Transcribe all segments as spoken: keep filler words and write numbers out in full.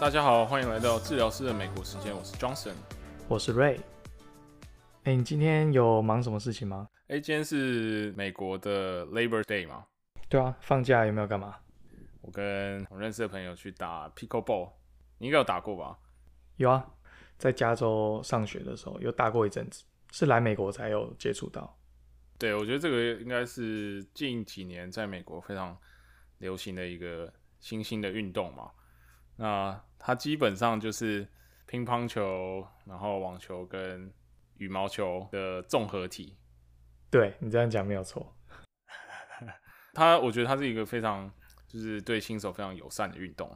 大家好，欢迎来到治疗师的美国时间，我是 Johnson， 我是 Ray。哎，你今天有忙什么事情吗？哎，今天是美国的 Labor Day 吗？对啊，放假有没有干嘛？我跟我认识的朋友去打 Pickleball， 你应该有打过吧？有啊，在加州上学的时候有打过一阵子，是来美国才有接触到。对，我觉得这个应该是近几年在美国非常流行的一个新兴的运动嘛。那它基本上就是乒乓球，然后网球跟羽毛球的综合体。对，你这样讲没有错。它我觉得它是一个非常就是对新手非常友善的运动。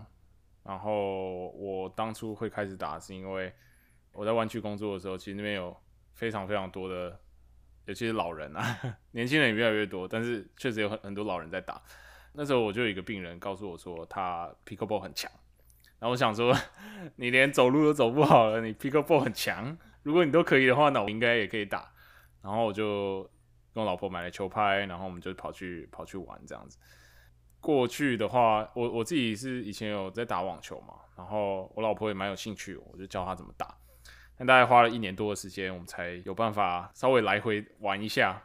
然后我当初会开始打是因为我在湾区工作的时候，其实那边有非常非常多的，尤其是老人啊，年轻人也越来越多，但是确实有很多老人在打。那时候我就有一个病人告诉我说，他 Pickleball 很强。然后我想说，你连走路都走不好了，你 Pickleball 很强。如果你都可以的话，那我应该也可以打。然后我就跟我老婆买了球拍，然后我们就跑去跑去玩这样子。过去的话，我我自己是以前有在打网球嘛，然后我老婆也蛮有兴趣，我就教她怎么打。但大概花了一年多的时间，我们才有办法稍微来回玩一下。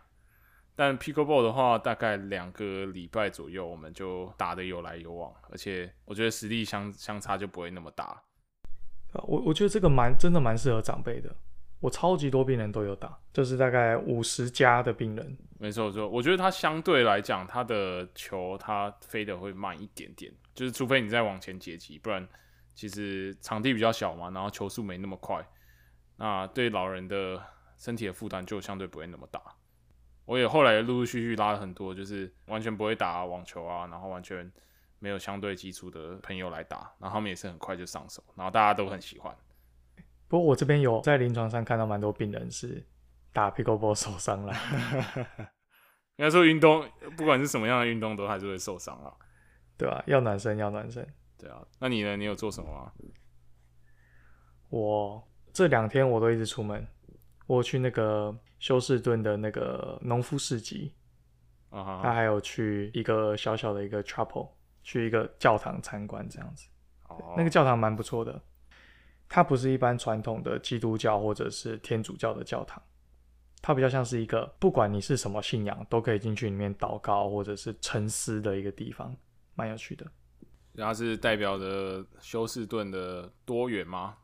但 Pickleball 的话，大概两个礼拜左右，我们就打得有来有往，而且我觉得实力 相, 相差就不会那么大。我我觉得这个蛮真的蛮适合长辈的，我超级多病人都有打，就是大概五十加的病人。没错，就我觉得它相对来讲，它的球它飞得会慢一点点，就是除非你再往前截击，不然其实场地比较小嘛，然后球速没那么快，那对老人的身体的负担就相对不会那么大。我也后来陆陆续续拉了很多，就是完全不会打网球啊，然后完全没有相对基础的朋友来打，然后他们也是很快就上手，然后大家都很喜欢。不过我这边有在临床上看到蛮多病人是打 Pickleball 受伤了。应该说运动，不管是什么样的运动都还是会受伤啊。对啊，要暖身要暖身。对啊，那你呢？你有做什么吗？我这两天我都一直出门，我去那个休士顿的那个农夫市集，他、uh-huh. 还有去一个小小的一个 chapel， 去一个教堂参观这样子。Uh-huh. 那个教堂蛮不错的，它不是一般传统的基督教或者是天主教的教堂，它比较像是一个不管你是什么信仰都可以进去里面祷告或者是沉思的一个地方，蛮有趣的。它是代表着休士顿的多元吗？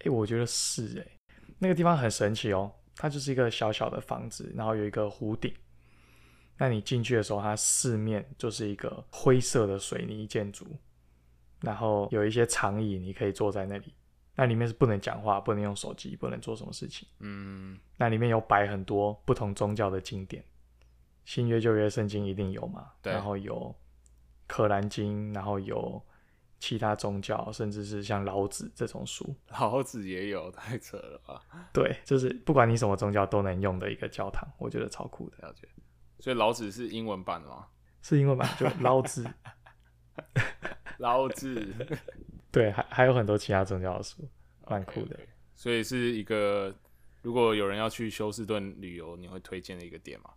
欸，我觉得是耶、欸、那个地方很神奇哦。它就是一个小小的房子，然后有一个湖顶。那你进去的时候，它四面就是一个灰色的水泥建筑，然后有一些长椅，你可以坐在那里。那里面是不能讲话，不能用手机，不能做什么事情。嗯，那里面有摆很多不同宗教的经典，新约旧约圣经一定有嘛，对。然后有可兰经，然后有其他宗教，甚至是像老子这种书，老子也有，太扯了吧？对，就是不管你什么宗教都能用的一个教堂，我觉得超酷的。了解，所以老子是英文版的吗？是英文版，就老子，老子，对，还还有很多其他宗教的书，蛮酷的。Okay, okay. 所以是一个，如果有人要去休斯顿旅游，你会推荐的一个点吗？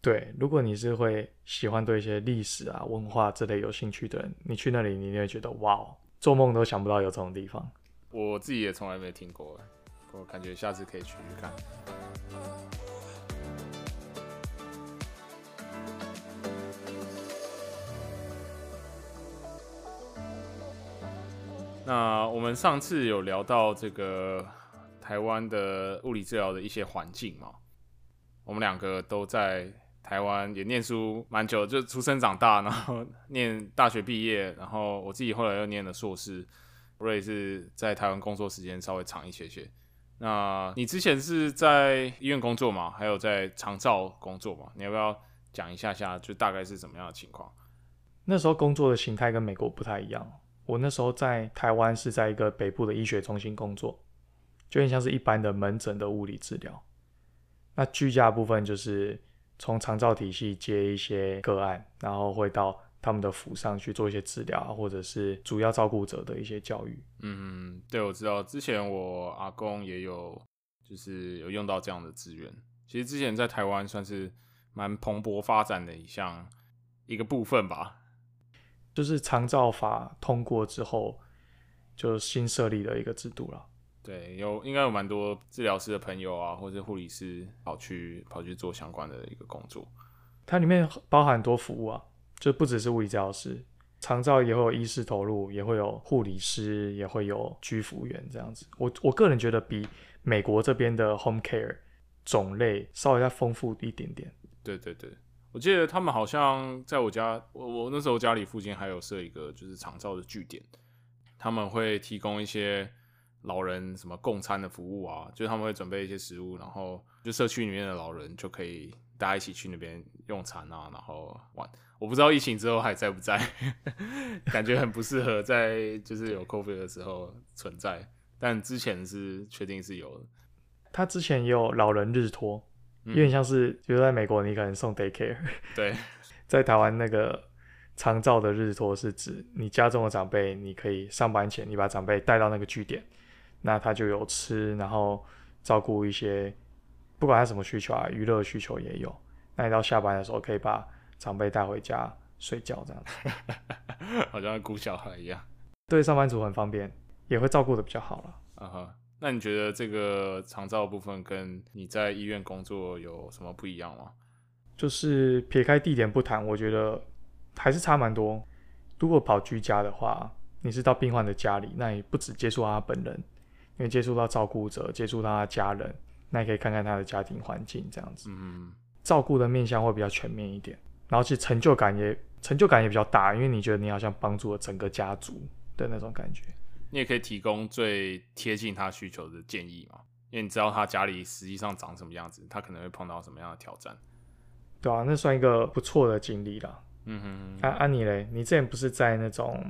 对，如果你是会喜欢对一些历史啊、文化之类有兴趣的人，你去那里你一定会觉得哇，做梦都想不到有这种地方。我自己也从来没听过，我感觉下次可以去去看。那我们上次有聊到这个台湾的物理治疗的一些环境嘛，我们两个都在台湾也念书蛮久，就出生长大，然后念大学毕业，然后我自己后来又念了硕士。Ray是在台湾工作时间稍微长一些些。那你之前是在医院工作嘛？还有在长照工作嘛？你要不要讲一下下，就大概是怎么样的情况？那时候工作的形态跟美国不太一样。我那时候在台湾是在一个北部的医学中心工作，就很像是一般的门诊的物理治疗。那居家的部分就是从长照体系接一些个案，然后会到他们的府上去做一些治疗，或者是主要照顾者的一些教育。嗯，对，我知道，之前我阿公也有就是有用到这样的资源。其实之前在台湾算是蛮蓬勃发展的一项一个部分吧。就是长照法通过之后，就新设立的一个制度了。对，有应该有蛮多治疗师的朋友啊，或者护理师跑去跑去做相关的一个工作。它里面包含很多服务啊，就不只是物理治疗师，长照也会有医师投入，也会有护理师，也会有居服员这样子。我我个人觉得比美国这边的 home care 种类稍微再丰富一点点。对对对，我记得他们好像在我家，我我那时候家里附近还有设一个就是长照的据点，他们会提供一些老人什么共餐的服务啊，就是他们会准备一些食物，然后就社区里面的老人就可以大家一起去那边用餐啊，然后玩。我不知道疫情之后还在不在，感觉很不适合在就是有 COVID 的时候存在，但之前是确定是有的。他之前也有老人日托，有点像是比如在美国你可能送 daycare， 对，在台湾那个长照的日托是指你家中的长辈，你可以上班前你把长辈带到那个据点，那他就有吃，然后照顾一些不管他什么需求啊，娱乐需求也有。那你到下班的时候可以把长辈带回家睡觉，这样子好像顾小孩一样，对上班族很方便，也会照顾的比较好了。嗯哼，那你觉得这个长照的部分跟你在医院工作有什么不一样吗？就是撇开地点不谈，我觉得还是差蛮多。如果跑居家的话，你是到病患的家里，那你不只接触到他本人，因为接触到照顾者，接触到他家人，那你可以看看他的家庭环境这样子。嗯，照顾的面向会比较全面一点，然后其实成就感也成就感也比较大，因为你觉得你好像帮助了整个家族的那种感觉。你也可以提供最贴近他需求的建议嘛，因为你知道他家里实际上长什么样子，他可能会碰到什么样的挑战。对啊，那算一个不错的经历啦。嗯哼哼。啊，啊你咧，你之前不是在那种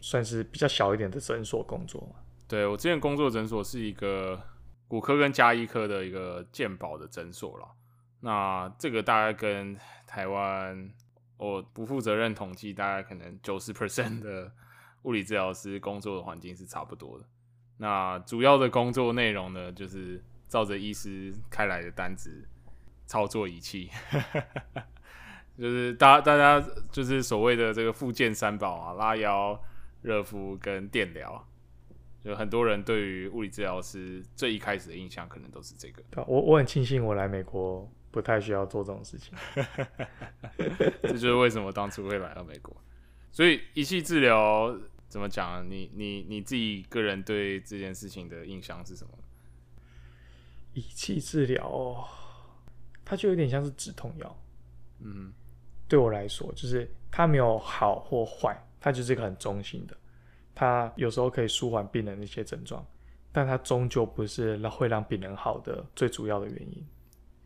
算是比较小一点的诊所工作吗？对，我之前工作的诊所是一个骨科跟家医科的一个健保的诊所啦。那这个大概跟台湾，我不负责任统计，大概可能 百分之九十 的物理治疗师工作的环境是差不多的。那主要的工作内容呢，就是照着医师开来的单子操作仪器，就是大大家就是所谓的这个复健三宝啊，拉腰、热敷跟电疗。就很多人对于物理治疗师最一开始的印象可能都是这个。我我很庆幸我来美国不太需要做这种事情，这就是为什么当初会来到美国。所以仪器治疗怎么讲？你你你自己个人对这件事情的印象是什么？仪器治疗，它就有点像是止痛药。嗯，对我来说，就是它没有好或坏，它就是一个很中性的。它有时候可以舒缓病人的一些症状，但它终究不是会让病人好的最主要的原因。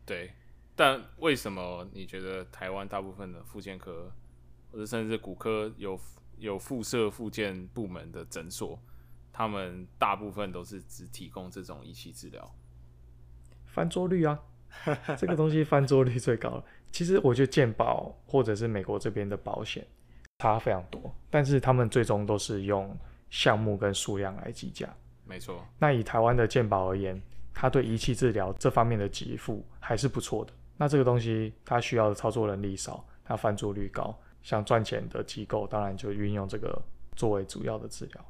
对，但为什么你觉得台湾大部分的复健科？甚至骨科有有附设复健部门的诊所，他们大部分都是只提供这种仪器治疗。翻桌率啊，这个东西翻桌率最高了。其实我觉得健保或者是美国这边的保险差非常多，但是他们最终都是用项目跟数量来计价。没错。那以台湾的健保而言，他对仪器治疗这方面的给付还是不错的。那这个东西他需要的操作能力少，他翻桌率高。想赚钱的机构当然就运用这个作为主要的治疗。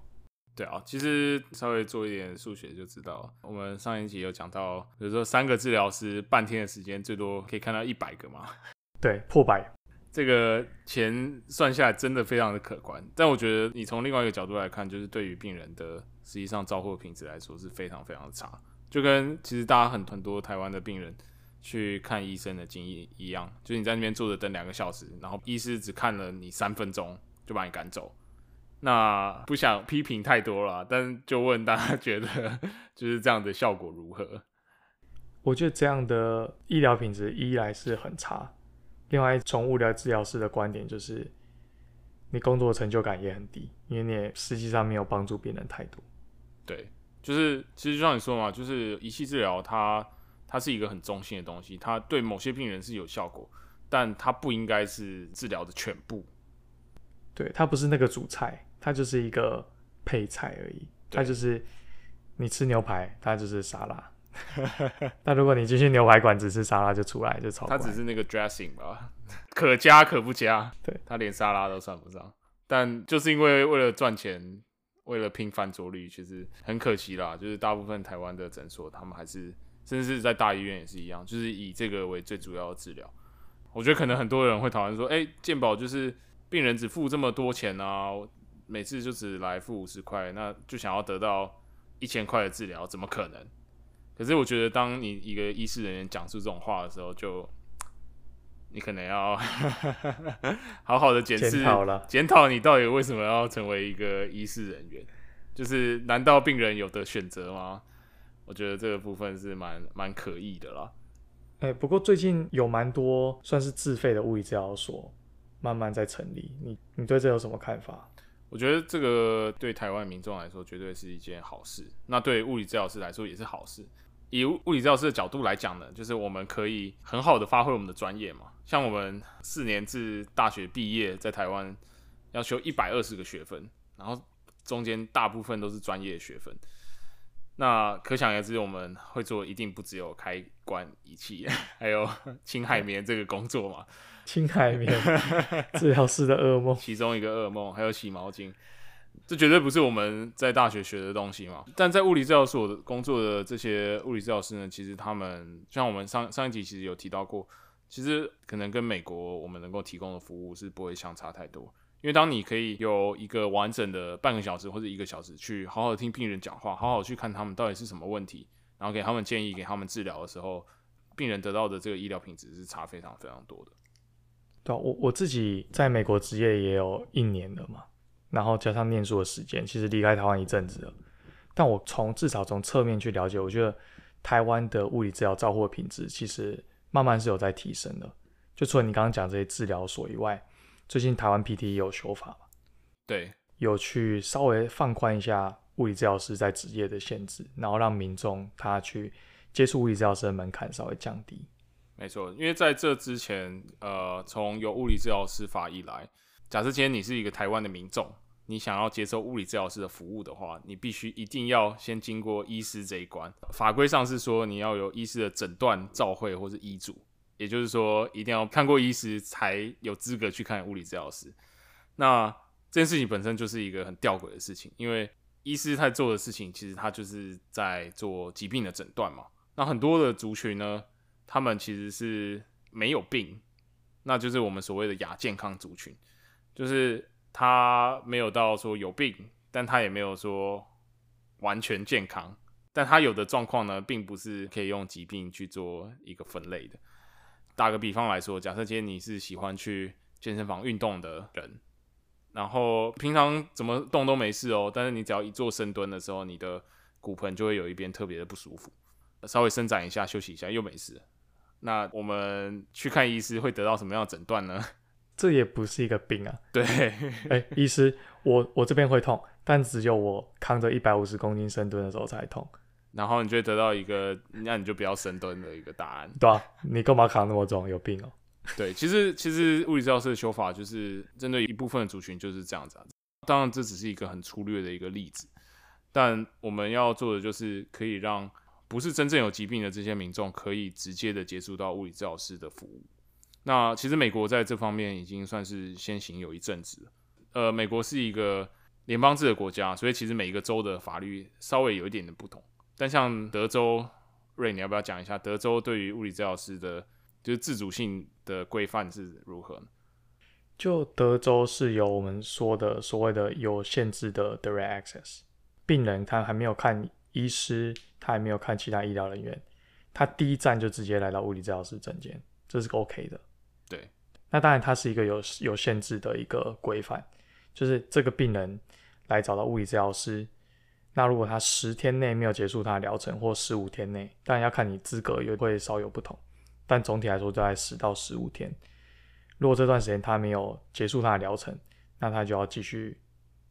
对啊，其实稍微做一点数学就知道，我们上一集有讲到，比如说三个治疗师半天的时间最多可以看到一百个嘛。对，破百。这个钱算下来真的非常的可观，但我觉得你从另外一个角度来看，就是对于病人的实际上照顾品质来说是非常非常的差，就跟其实大家很很多台湾的病人去看医生的经验一样，就是你在那边坐着等两个小时，然后医师只看了你三分钟就把你赶走。那不想批评太多了，但就问大家觉得就是这样的效果如何？我觉得这样的医疗品质一来是很差，另外从物理治疗师的观点就是，你工作的成就感也很低，因为你也实际上没有帮助病人太多。对，就是其实就像你说嘛，就是仪器治疗它。它是一个很中性的东西，它对某些病人是有效果，但它不应该是治疗的全部。对，它不是那个主菜，它就是一个配菜而已。它就是你吃牛排，它就是沙拉。那如果你继续牛排馆只吃沙拉就出来就超怪。它只是那个 dressing 吧，可加可不加。对，它连沙拉都算不上。但就是因为为了赚钱，为了拼翻桌率，其实很可惜啦。就是大部分台湾的诊所，他们还是甚至是在大医院也是一样，就是以这个为最主要的治疗。我觉得可能很多人会讨论说，哎、欸，健保就是病人只付这么多钱啊，每次就只来付五十块，那就想要得到一千块的治疗，怎么可能？可是我觉得，当你一个医师人员讲出这种话的时候，就你可能要好好的检视、检讨你到底为什么要成为一个医师人员。就是难道病人有的选择吗？我觉得这个部分是蛮蛮可疑的啦。哎、欸，不过最近有蛮多算是自费的物理治疗所慢慢在成立，你你对这有什么看法？我觉得这个对台湾民众来说绝对是一件好事，那对物理治疗师来说也是好事。以物理治疗师的角度来讲呢，就是我们可以很好的发挥我们的专业嘛。像我们四年制大学毕业，在台湾要修一百二十个学分，然后中间大部分都是专业学分。那可想而知，我们会做一定不只有开关仪器，还有清海绵这个工作嘛。清海绵，治疗师的噩梦，其中一个噩梦，还有洗毛巾，这绝对不是我们在大学学的东西嘛。但在物理治疗所工作的这些物理治疗师呢，其实他们就像我们 上, 上一集其实有提到过，其实可能跟美国我们能够提供的服务是不会相差太多。因为当你可以有一个完整的半个小时或者一个小时去好好的听病人讲话，好好去看他们到底是什么问题，然后给他们建议，给他们治疗的时候，病人得到的这个医疗品质是差非常非常多的。对啊，我我自己在美国职业也有一年了嘛，然后加上念书的时间，其实离开台湾一阵子了。但我从至少从侧面去了解，我觉得台湾的物理治疗照护的品质其实慢慢是有在提升的。就除了你刚刚讲这些治疗所以外，最近台湾 P T 也有修法嘛，对，有去稍微放宽一下物理治疗师在职业的限制，然后让民众他去接触物理治疗师的门槛稍微降低。没错，因为在这之前，呃，从有物理治疗师法以来，假设今天你是一个台湾的民众，你想要接受物理治疗师的服务的话，你必须一定要先经过医师这一关。法规上是说你要有医师的诊断、照会或是医嘱。也就是说，一定要看过医师才有资格去看物理治疗师。那这件事情本身就是一个很吊诡的事情，因为医师他做的事情，其实他就是在做疾病的诊断嘛。那很多的族群呢，他们其实是没有病，那就是我们所谓的亚健康族群，就是他没有到说有病，但他也没有说完全健康，但他有的状况呢，并不是可以用疾病去做一个分类的。打个比方来说，假设今天你是喜欢去健身房运动的人，然后平常怎么动都没事哦，但是你只要一做深蹲的时候，你的骨盆就会有一边特别的不舒服，稍微伸展一下休息一下又没事。那我们去看医师会得到什么样的诊断呢？这也不是一个病啊。对，欸、医师，我我这边会痛，但只有我扛着一百五十公斤深蹲的时候才痛。然后你就会得到一个，那你就不要深蹲的一个答案。对啊，你干嘛扛那么重？有病哦。对，其实其实物理治疗师的修法就是针对一部分的族群就是这样子啊。当然这只是一个很粗略的一个例子，但我们要做的就是可以让不是真正有疾病的这些民众可以直接的接触到物理治疗师的服务。那其实美国在这方面已经算是先行有一阵子了。呃，美国是一个联邦制的国家，所以其实每一个州的法律稍微有一点的不同。但像德州，Ray，你要不要讲一下德州对于物理治疗师的就是自主性的规范是如何呢？就德州是有我们说的所谓的有限制的 Direct Access， 病人他还没有看医师，他还没有看其他医疗人员，他第一站就直接来到物理治疗师诊间，这是 OK 的。对，那当然它是一个有有限制的一个规范，就是这个病人来找到物理治疗师。那如果他十天内没有结束他的疗程，或十五天内，当然要看你资格也会稍有不同，但总体来说大概十到十五天。如果这段时间他没有结束他的疗程，那他就要继续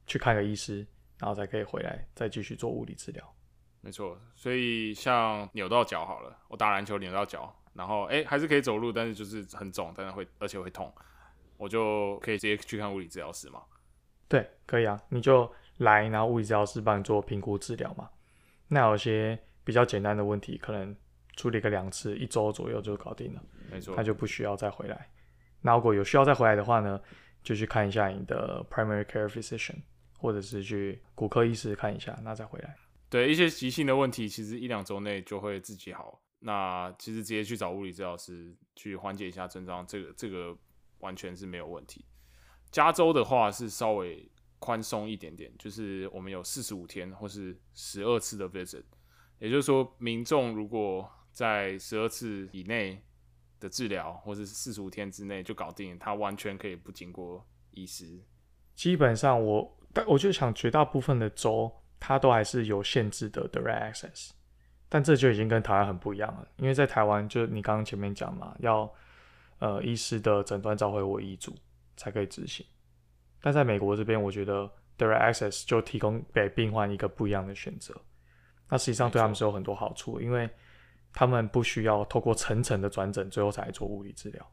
去看个医师，然后才可以回来再继续做物理治疗。没错，所以像扭到脚好了，我打篮球扭到脚，然后哎、欸、还是可以走路，但是就是很肿，但是会而且会痛，我就可以直接去看物理治疗师嘛？对，可以啊，你就来，然后物理治疗师帮你做评估治疗嘛。那有些比较简单的问题，可能处理个两次，一周左右就搞定了，没错，他就不需要再回来。那如果有需要再回来的话呢，就去看一下你的 primary care physician， 或者是去骨科医师看一下，那再回来。对，一些急性的问题其实一两周内就会自己好，那其实直接去找物理治疗师去缓解一下症状，这个这个完全是没有问题。加州的话是稍微宽松一点点，就是我们有四十五天或是十二次的 visit， 也就是说民众如果在十二次以内的治疗或是四十五天之内就搞定，他完全可以不经过医师。基本上我我就想绝大部分的州它都还是有限制的 direct access， 但这就已经跟台湾很不一样了，因为在台湾就你刚刚前面讲嘛，要呃医师的诊断照会或医嘱才可以执行，但在美国这边我觉得 direct access 就提供给病患一个不一样的选择，那实际上对他们是有很多好处，因为他们不需要透过层层的转诊最后才做物理治疗。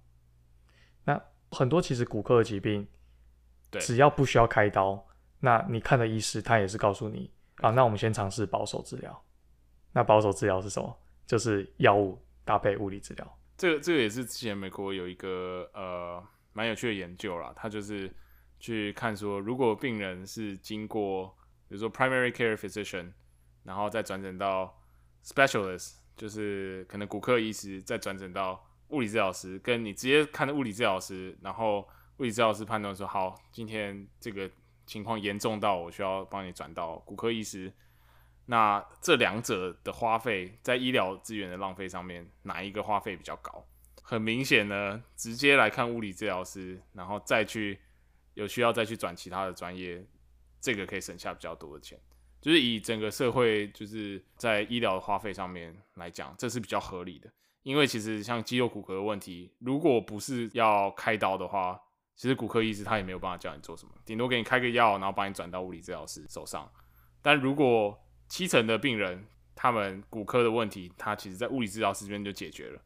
那很多其实骨科的疾病只要不需要开刀，那你看的医师他也是告诉你啊，那我们先尝试保守治疗。那保守治疗是什么？就是药物搭配物理治疗。这个这个也是之前美国有一个呃蛮有趣的研究啦，他就是去看说，如果病人是经过比如说 primary care physician， 然后再转诊到 specialist， 就是可能骨科医师，再转诊到物理治疗师，跟你直接看物理治疗师，然后物理治疗师判断说，好，今天这个情况严重到我需要帮你转到骨科医师，那这两者的花费在医疗资源的浪费上面，哪一个花费比较高？很明显呢，直接来看物理治疗师，然后再去有需要再去转其他的专业，这个可以省下比较多的钱。就是以整个社会就是在医疗花费上面来讲，这是比较合理的。因为其实像肌肉骨骼的问题，如果不是要开刀的话，其实骨科医师他也没有办法叫你做什么，顶多给你开个药，然后把你转到物理治疗师手上。但如果七成的病人，他们骨科的问题，他其实在物理治疗师这边就解决了。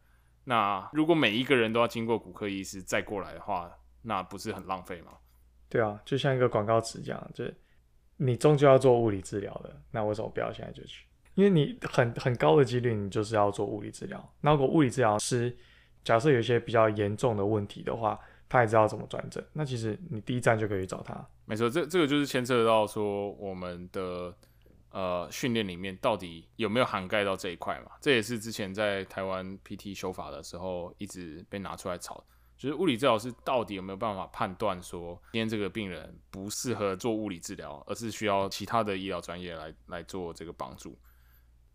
那如果每一个人都要经过骨科医师再过来的话，那不是很浪费吗？对啊，就像一个广告词讲，就是你终究要做物理治疗的，那为什么不要现在就去？因为你 很, 很高的几率你就是要做物理治疗。那如果物理治疗师假设有一些比较严重的问题的话，他也知道怎么转诊，那其实你第一站就可以找他。没错，这这个就是牵涉到说我们的呃训练里面到底有没有涵盖到这一块嘛？这也是之前在台湾 P T 修法的时候一直被拿出来吵，就是物理治疗师到底有没有办法判断说今天这个病人不适合做物理治疗，而是需要其他的医疗专业来来做这个帮助。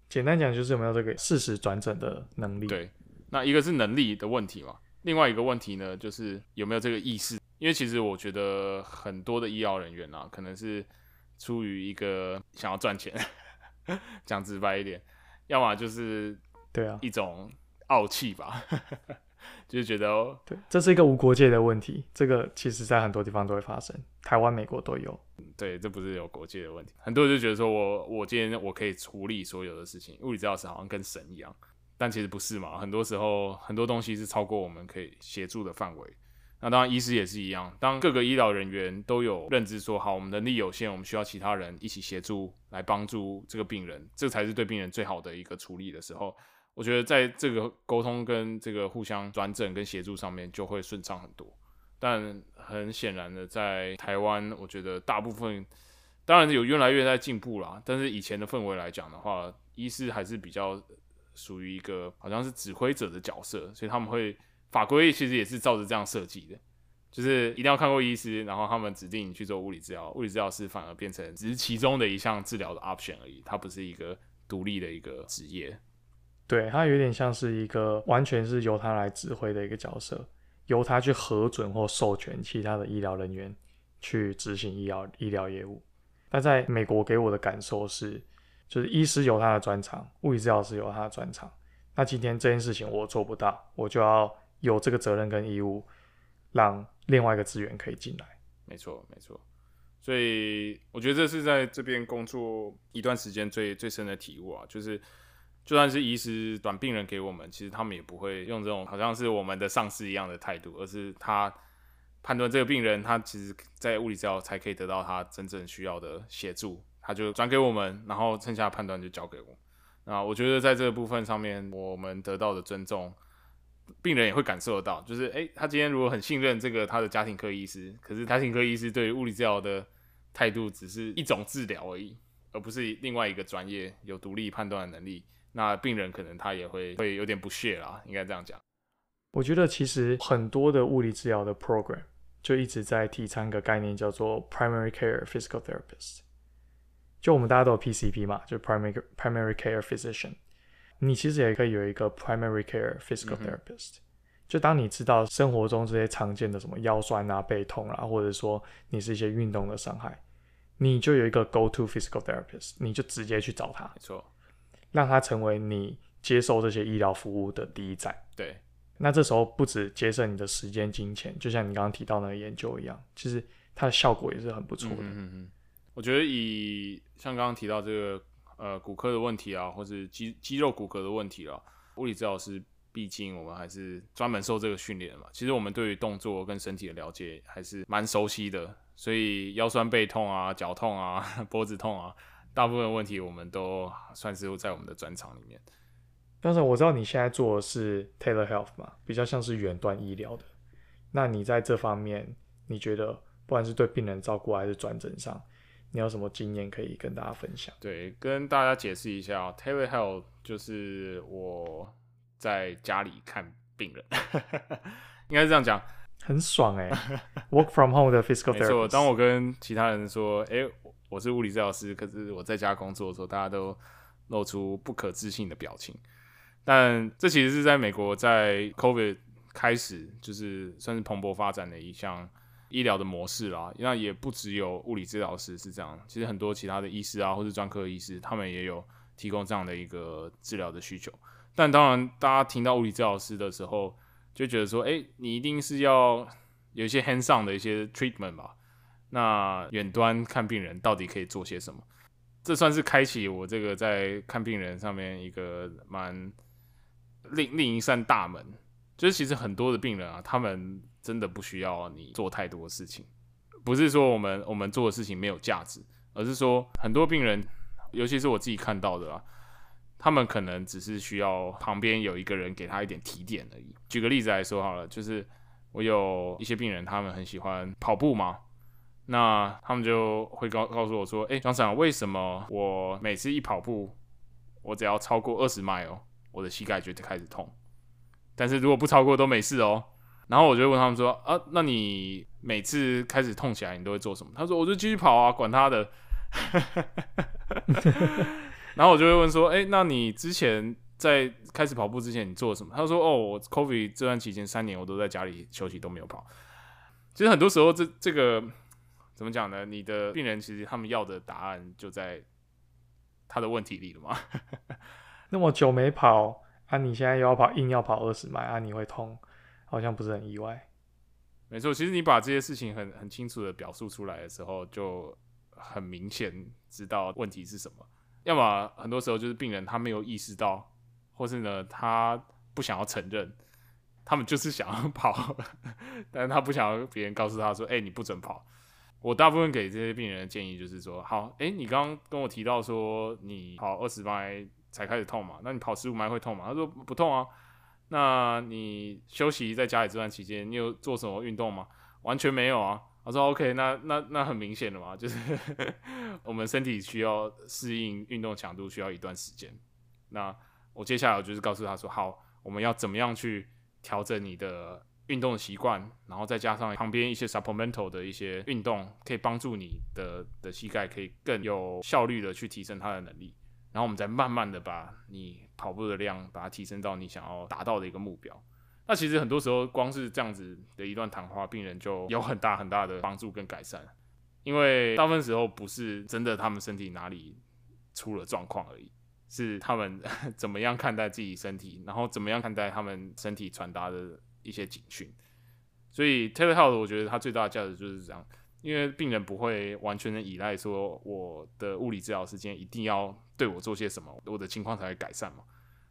简单讲就是有没有这个适时转诊的能力。对，那一个是能力的问题嘛。另外一个问题呢，就是有没有这个意识？因为其实我觉得很多的医疗人员啊，可能是出于一个想要赚钱，讲直白一点，要么就是对啊一种傲气吧，就是觉得、哦、对，这是一个无国界的问题，这个其实在很多地方都会发生，台湾、美国都有。对，这不是有国界的问题，很多人就觉得说我我今天我可以处理所有的事情，物理治疗师好像跟神一样。但其实不是嘛，很多时候很多东西是超过我们可以协助的范围。那当然医师也是一样，当各个医疗人员都有认知说，好，我们能力有限，我们需要其他人一起协助来帮助这个病人，这才是对病人最好的一个处理的时候，我觉得在这个沟通跟这个互相转诊跟协助上面就会顺畅很多。但很显然的，在台湾我觉得大部分当然有越来越在进步啦，但是以前的氛围来讲的话，医师还是比较属于一个好像是指挥者的角色，所以他们会法规其实也是照着这样设计的，就是一定要看过医师，然后他们指定你去做物理治疗，物理治疗师反而变成只是其中的一项治疗的 option 而已，它不是一个独立的一个职业。对，它有点像是一个完全是由他来指挥的一个角色，由他去核准或授权其他的医疗人员去执行医疗医疗业务。但在美国给我的感受是，就是医师有他的专长，物理治疗师有他的专长。那今天这件事情我做不到，我就要有这个责任跟义务，让另外一个资源可以进来。没错，没错。所以我觉得这是在这边工作一段时间最最深的体悟啊，就是就算是医师转病人给我们，其实他们也不会用这种好像是我们的上司一样的态度，而是他判断这个病人他其实在物理治疗才可以得到他真正需要的协助。他就转给我们，然后剩下的判断就交给我。那我觉得在这个部分上面，我们得到的尊重，病人也会感受得到。就是，哎，他今天如果很信任这个他的家庭科医师，可是家庭科医师对于物理治疗的态度只是一种治疗而已，而不是另外一个专业有独立判断的能力。那病人可能他也会会有点不屑啦，应该这样讲。我觉得其实很多的物理治疗的 program 就一直在提倡一个概念叫做 primary care physical therapist。就我们大家都有 P C P 嘛，就 primary primary care physician。你其实也可以有一个 primary care physical therapist、嗯。就当你知道生活中这些常见的什么腰酸啊、背痛啊，或者说你是一些运动的伤害，你就有一个 go to physical therapist， 你就直接去找他。没错。让他成为你接受这些医疗服务的第一站。对。那这时候不只节省你的时间金钱，就像你刚刚提到那个研究一样，其实它的效果也是很不错的。嗯嗯嗯，我觉得以像刚刚提到这个呃骨科的问题啊，或是 肌, 肌肉骨骼的问题啊，物理治疗师毕竟我们还是专门受这个训练嘛，其实我们对于动作跟身体的了解还是蛮熟悉的，所以腰酸背痛啊、脚痛啊、脖子痛啊，大部分的问题我们都算是在我们的专长里面。但是我知道你现在做的是 Telehealth 嘛，比较像是远端医疗的。那你在这方面，你觉得不管是对病人照顾还是转诊上，你有什么经验可以跟大家分享？对，跟大家解释一下、哦、Telehealth 就是我在家里看病人，应该是这样讲，很爽哎、欸、，Work from home 的 physical therapist。没错，当我跟其他人说，哎、欸，我是物理治疗师，可是我在家工作的时候，大家都露出不可置信的表情。但这其实是在美国在 COVID 开始就是算是蓬勃发展的一项医疗的模式啦，那也不只有物理治疗师是这样，其实很多其他的医师啊，或是专科医师，他们也有提供这样的一个治疗的需求。但当然大家听到物理治疗师的时候就觉得说，哎、欸，你一定是要有一些 hands on 的一些 treatment 吧，那远端看病人到底可以做些什么，这算是开启我这个在看病人上面一个蛮另, 另一扇大门，就是其实很多的病人啊，他们真的不需要你做太多的事情，不是说我们我们做的事情没有价值，而是说很多病人，尤其是我自己看到的啊，他们可能只是需要旁边有一个人给他一点提点而已。举个例子来说好了，就是我有一些病人，他们很喜欢跑步嘛，那他们就会 告, 告诉我说，哎、欸，张长，为什么我每次一跑步，我只要超过二十 mile。我的膝盖就开始痛，但是如果不超过都没事哦。然后我就问他们说：“啊，那你每次开始痛起来，你都会做什么？”他说：“我就继续跑啊，管他的。”然后我就会问说：“哎、欸，那你之前在开始跑步之前，你做什么？”他说：“哦，我 COVID 这段期间三年，我都在家里休息，都没有跑。”其实很多时候这，这这个怎么讲呢？你的病人其实他们要的答案就在他的问题里了嘛。那么久没跑啊，你现在又要跑，硬要跑二十迈啊，你会痛，好像不是很意外。没错，其实你把这些事情很很清楚的表述出来的时候，就很明显知道问题是什么。要么很多时候就是病人他没有意识到，或是呢他不想要承认，他们就是想要跑，但是他不想要别人告诉他说，哎、欸，你不准跑。我大部分给这些病人的建议就是说，好，哎、欸，你刚刚跟我提到说你跑二十迈才开始痛嘛，那你跑十五迈会痛吗？他说不痛啊。那你休息在家里这段期间，你有做什么运动吗？完全没有啊。他说 OK， 那那那很明显了嘛，就是我们身体需要适应运动强度需要一段时间。那我接下来我就是告诉他说，好，我们要怎么样去调整你的运动习惯，然后再加上旁边一些 supplemental 的一些运动，可以帮助你的的膝盖可以更有效率的去提升它的能力。然后我们再慢慢的把你跑步的量把它提升到你想要达到的一个目标。那其实很多时候光是这样子的一段谈话，病人就有很大很大的帮助跟改善，因为大部分时候不是真的他们身体哪里出了状况而已，是他们怎么样看待自己身体，然后怎么样看待他们身体传达的一些警讯。所以 Telehealth 我觉得它最大的价值就是这样，因为病人不会完全的依赖说我的物理治疗师今天一定要对我做些什么，我的情况才会改善嘛。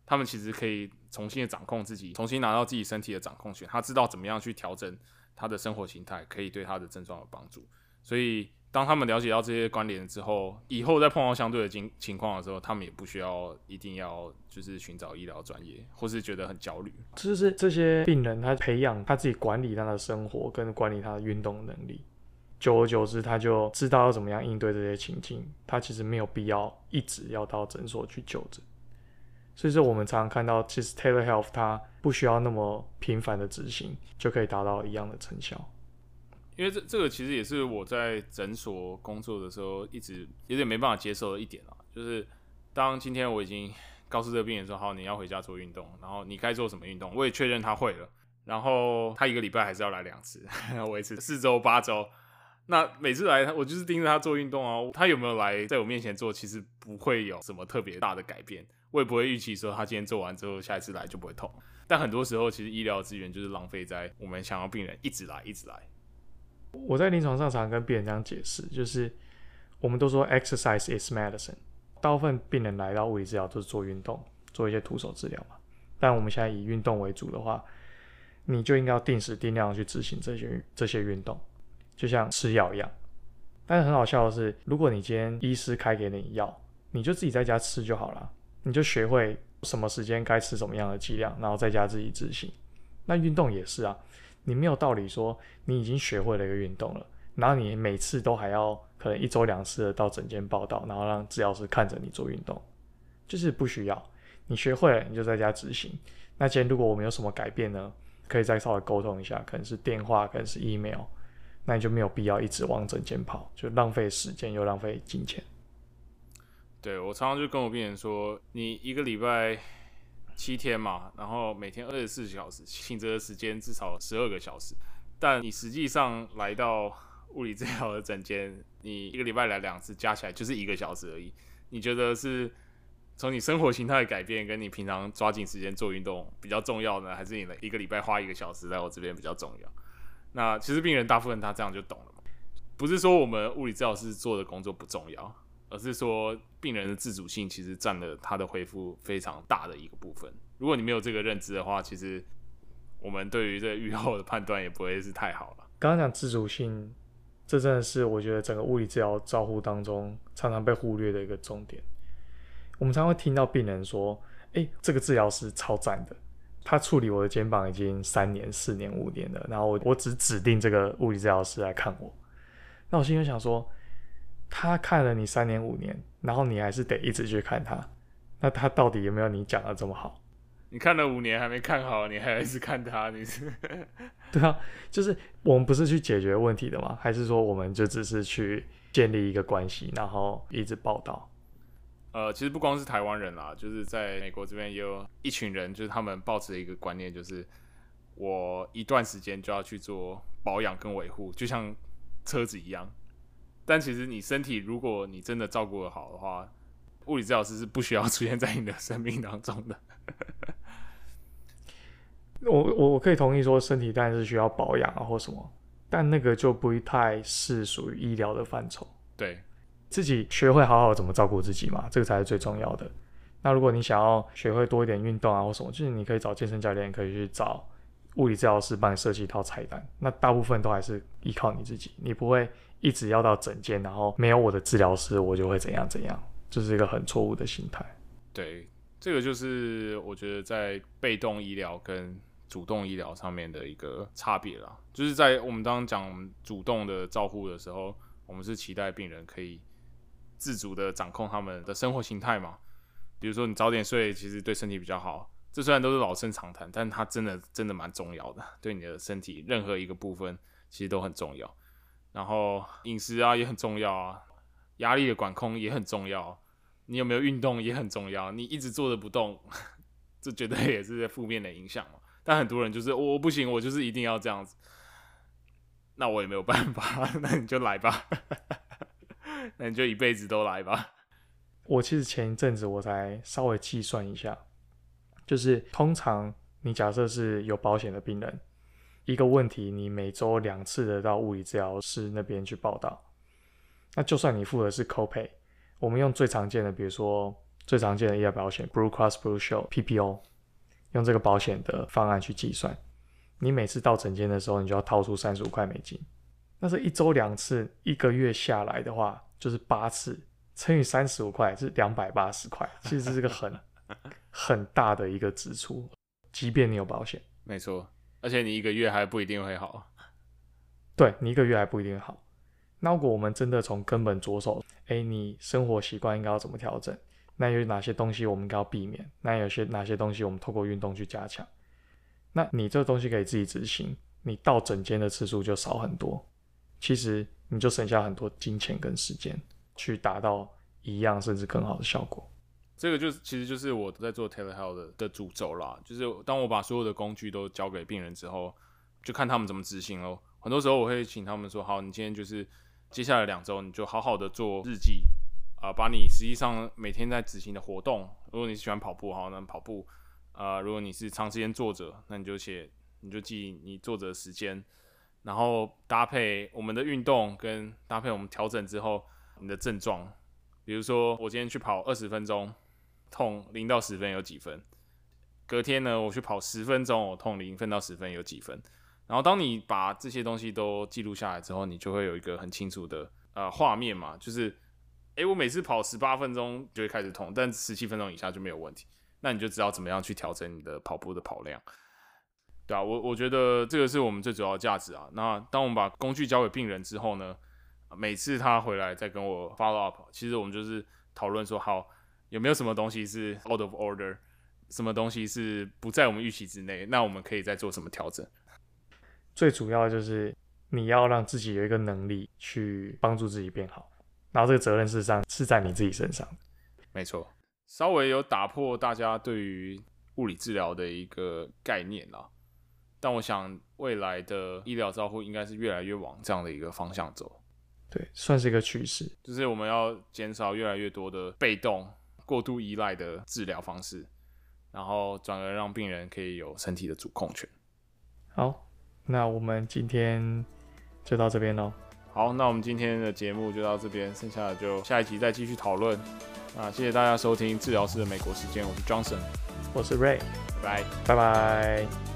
他们其实可以重新的掌控自己，重新拿到自己身体的掌控权，他知道怎么样去调整他的生活形态，可以对他的症状有帮助。所以当他们了解到这些关联之后，以后再碰到相对的情况的时候，他们也不需要一定要就是寻找医疗专业，或是觉得很焦虑。就是这些病人他培养他自己管理他的生活跟管理他的运动能力，久而久之他就知道要怎么样应对这些情境，他其实没有必要一直要到诊所去就诊。所以说我们常常看到其实 Telehealth 它不需要那么频繁的执行就可以达到一样的成效。因为 这, 这个其实也是我在诊所工作的时候一直有点没办法接受的一点啦，就是当今天我已经告诉这个病人说好你要回家做运动，然后你该做什么运动我也确认他会了，然后他一个礼拜还是要来两次维持四周八周，那每次来我就是盯着他做运动啊，他有没有来在我面前做其实不会有什么特别大的改变，我也不会预期说他今天做完之后下一次来就不会痛。但很多时候其实医疗资源就是浪费在我们想要病人一直来一直来。我在临床上常跟病人这样解释，就是我们都说 exercise is medicine， 大部分病人来到物理治疗都是做运动，做一些徒手治疗嘛。但我们现在以运动为主的话，你就应该要定时定量去执行这些这些运动，就像吃药一样。但是很好笑的是，如果你今天医师开给你药，你就自己在家吃就好了，你就学会什么时间该吃什么样的剂量，然后在家自己执行。那运动也是啊。你没有道理说你已经学会了一个运动了，然后你每次都还要可能一周两次的到诊间报到，然后让治疗师看着你做运动，就是不需要。你学会了你就在家执行。那今天如果我们有什么改变呢，可以再稍微沟通一下，可能是电话，可能是 email， 那你就没有必要一直往诊间跑，就浪费时间又浪费金钱。对，我常常就跟我病人说，你一个礼拜七天嘛，然后每天二十四小时，醒着的时间至少十二个小时。但你实际上来到物理治疗的诊间，你一个礼拜来两次，加起来就是一个小时而已。你觉得是从你生活形态的改变，跟你平常抓紧时间做运动比较重要呢，还是你一个礼拜花一个小时来我这边比较重要？那其实病人大部分他这样就懂了嘛。不是说我们物理治疗师做的工作不重要，而是说病人的自主性其实占了他的恢复非常大的一个部分。如果你没有这个认知的话，其实我们对于这预后的判断也不会是太好了。刚刚讲自主性，这真的是我觉得整个物理治疗照护当中常常被忽略的一个重点。我们常常会听到病人说，诶，这个治疗师超赞的，他处理我的肩膀已经三年四年五年了，然后 我, 我只指定这个物理治疗师来看我。那我心里想说，他看了你三年五年，然后你还是得一直去看他，那他到底有没有你讲的这么好？你看了五年还没看好，你还一直看他，你是对啊，就是我们不是去解决问题的吗？还是说我们就只是去建立一个关系，然后一直报道？呃，其实不光是台湾人啦，就是在美国这边也有一群人，就是他们抱持一个观念，就是我一段时间就要去做保养跟维护，就像车子一样。但其实你身体，如果你真的照顾得好的话，物理治疗师是不需要出现在你的生命当中的。我我可以同意说，身体当然是需要保养啊或什么，但那个就不太是属于医疗的范畴。对，自己学会好好怎么照顾自己嘛，这个才是最重要的。那如果你想要学会多一点运动啊或什么，就是你可以找健身教练，可以去找物理治疗师帮你设计一套菜单。那大部分都还是依靠你自己，你不会一直要到诊间，然后没有我的治疗师我就会怎样怎样，这是一个很错误的心态。对，这个就是我觉得在被动医疗跟主动医疗上面的一个差别啦。就是在我们刚刚讲我们主动的照护的时候，我们是期待病人可以自主的掌控他们的生活形态嘛，比如说你早点睡其实对身体比较好，这虽然都是老生常谈，但它真的真的蛮重要的，对你的身体任何一个部分其实都很重要。然后饮食啊也很重要啊，压力的管控也很重要，你有没有运动也很重要，你一直坐着不动，这绝对也是负面的影响嘛。但很多人就是、哦、我不行，我就是一定要这样子，那我也没有办法，那你就来吧，那你就一辈子都来吧。我其实前一阵子我才稍微计算一下，就是通常你假设是有保险的病人，一个问题你每周两次的到物理治疗师那边去报道，那就算你付的是 copay， 我们用最常见的，比如说最常见的医疗保险 Blue Cross Blue Shield P P O， 用这个保险的方案去计算，你每次到诊间的时候你就要掏出三十五块美金，那是一周两次，一个月下来的话就是八次，乘以三十五块是两百八十块，其实这是个很很大的一个支出，即便你有保险。没错，而且你一个月还不一定会好。对，你一个月还不一定会好。那如果我们真的从根本着手，哎，你生活习惯应该要怎么调整？那有哪些东西我们应该要避免？那有些哪些东西我们透过运动去加强？那你这东西可以自己执行，你到诊间的次数就少很多。其实你就省下很多金钱跟时间，去达到一样甚至更好的效果。这个就其实就是我在做 telehealth 的, 的主轴啦，就是当我把所有的工具都交给病人之后，就看他们怎么执行咯。很多时候我会请他们说，好，你今天就是接下来两周你就好好的做日记。呃、把你实际上每天在执行的活动，如果你喜欢跑步，好，那跑步。呃、如果你是长时间坐着，那你就写，你就记你坐着的时间，然后搭配我们的运动跟搭配我们调整之后你的症状。比如说我今天去跑二十分钟，痛零到十分有几分，隔天呢我去跑十分钟，我痛零分到十分有几分。然后当你把这些东西都记录下来之后，你就会有一个很清楚的呃画面嘛，就是欸，我每次跑十八分钟就会开始痛，但十七分钟以下就没有问题，那你就知道怎么样去调整你的跑步的跑量。对啊， 我, 我觉得这个是我们最主要的价值啊。那当我们把工具交给病人之后呢，每次他回来再跟我 follow up， 其实我们就是讨论说，好，有没有什么东西是 out of order， 什么东西是不在我们预期之内，那我们可以再做什么调整。最主要就是你要让自己有一个能力去帮助自己变好，然后这个责任事实上是在你自己身上。没错，稍微有打破大家对于物理治疗的一个概念啦，但我想未来的医疗照护应该是越来越往这样的一个方向走。对，算是一个趋势，就是我们要减少越来越多的被动过度依赖的治疗方式，然后转而让病人可以有身体的主控权。好，那我们今天就到这边咯。好，那我们今天的节目就到这边，剩下的就下一集再继续讨论。那谢谢大家收听治疗师的美国时间，我是 Johnson， 我是 Ray， 拜拜拜拜。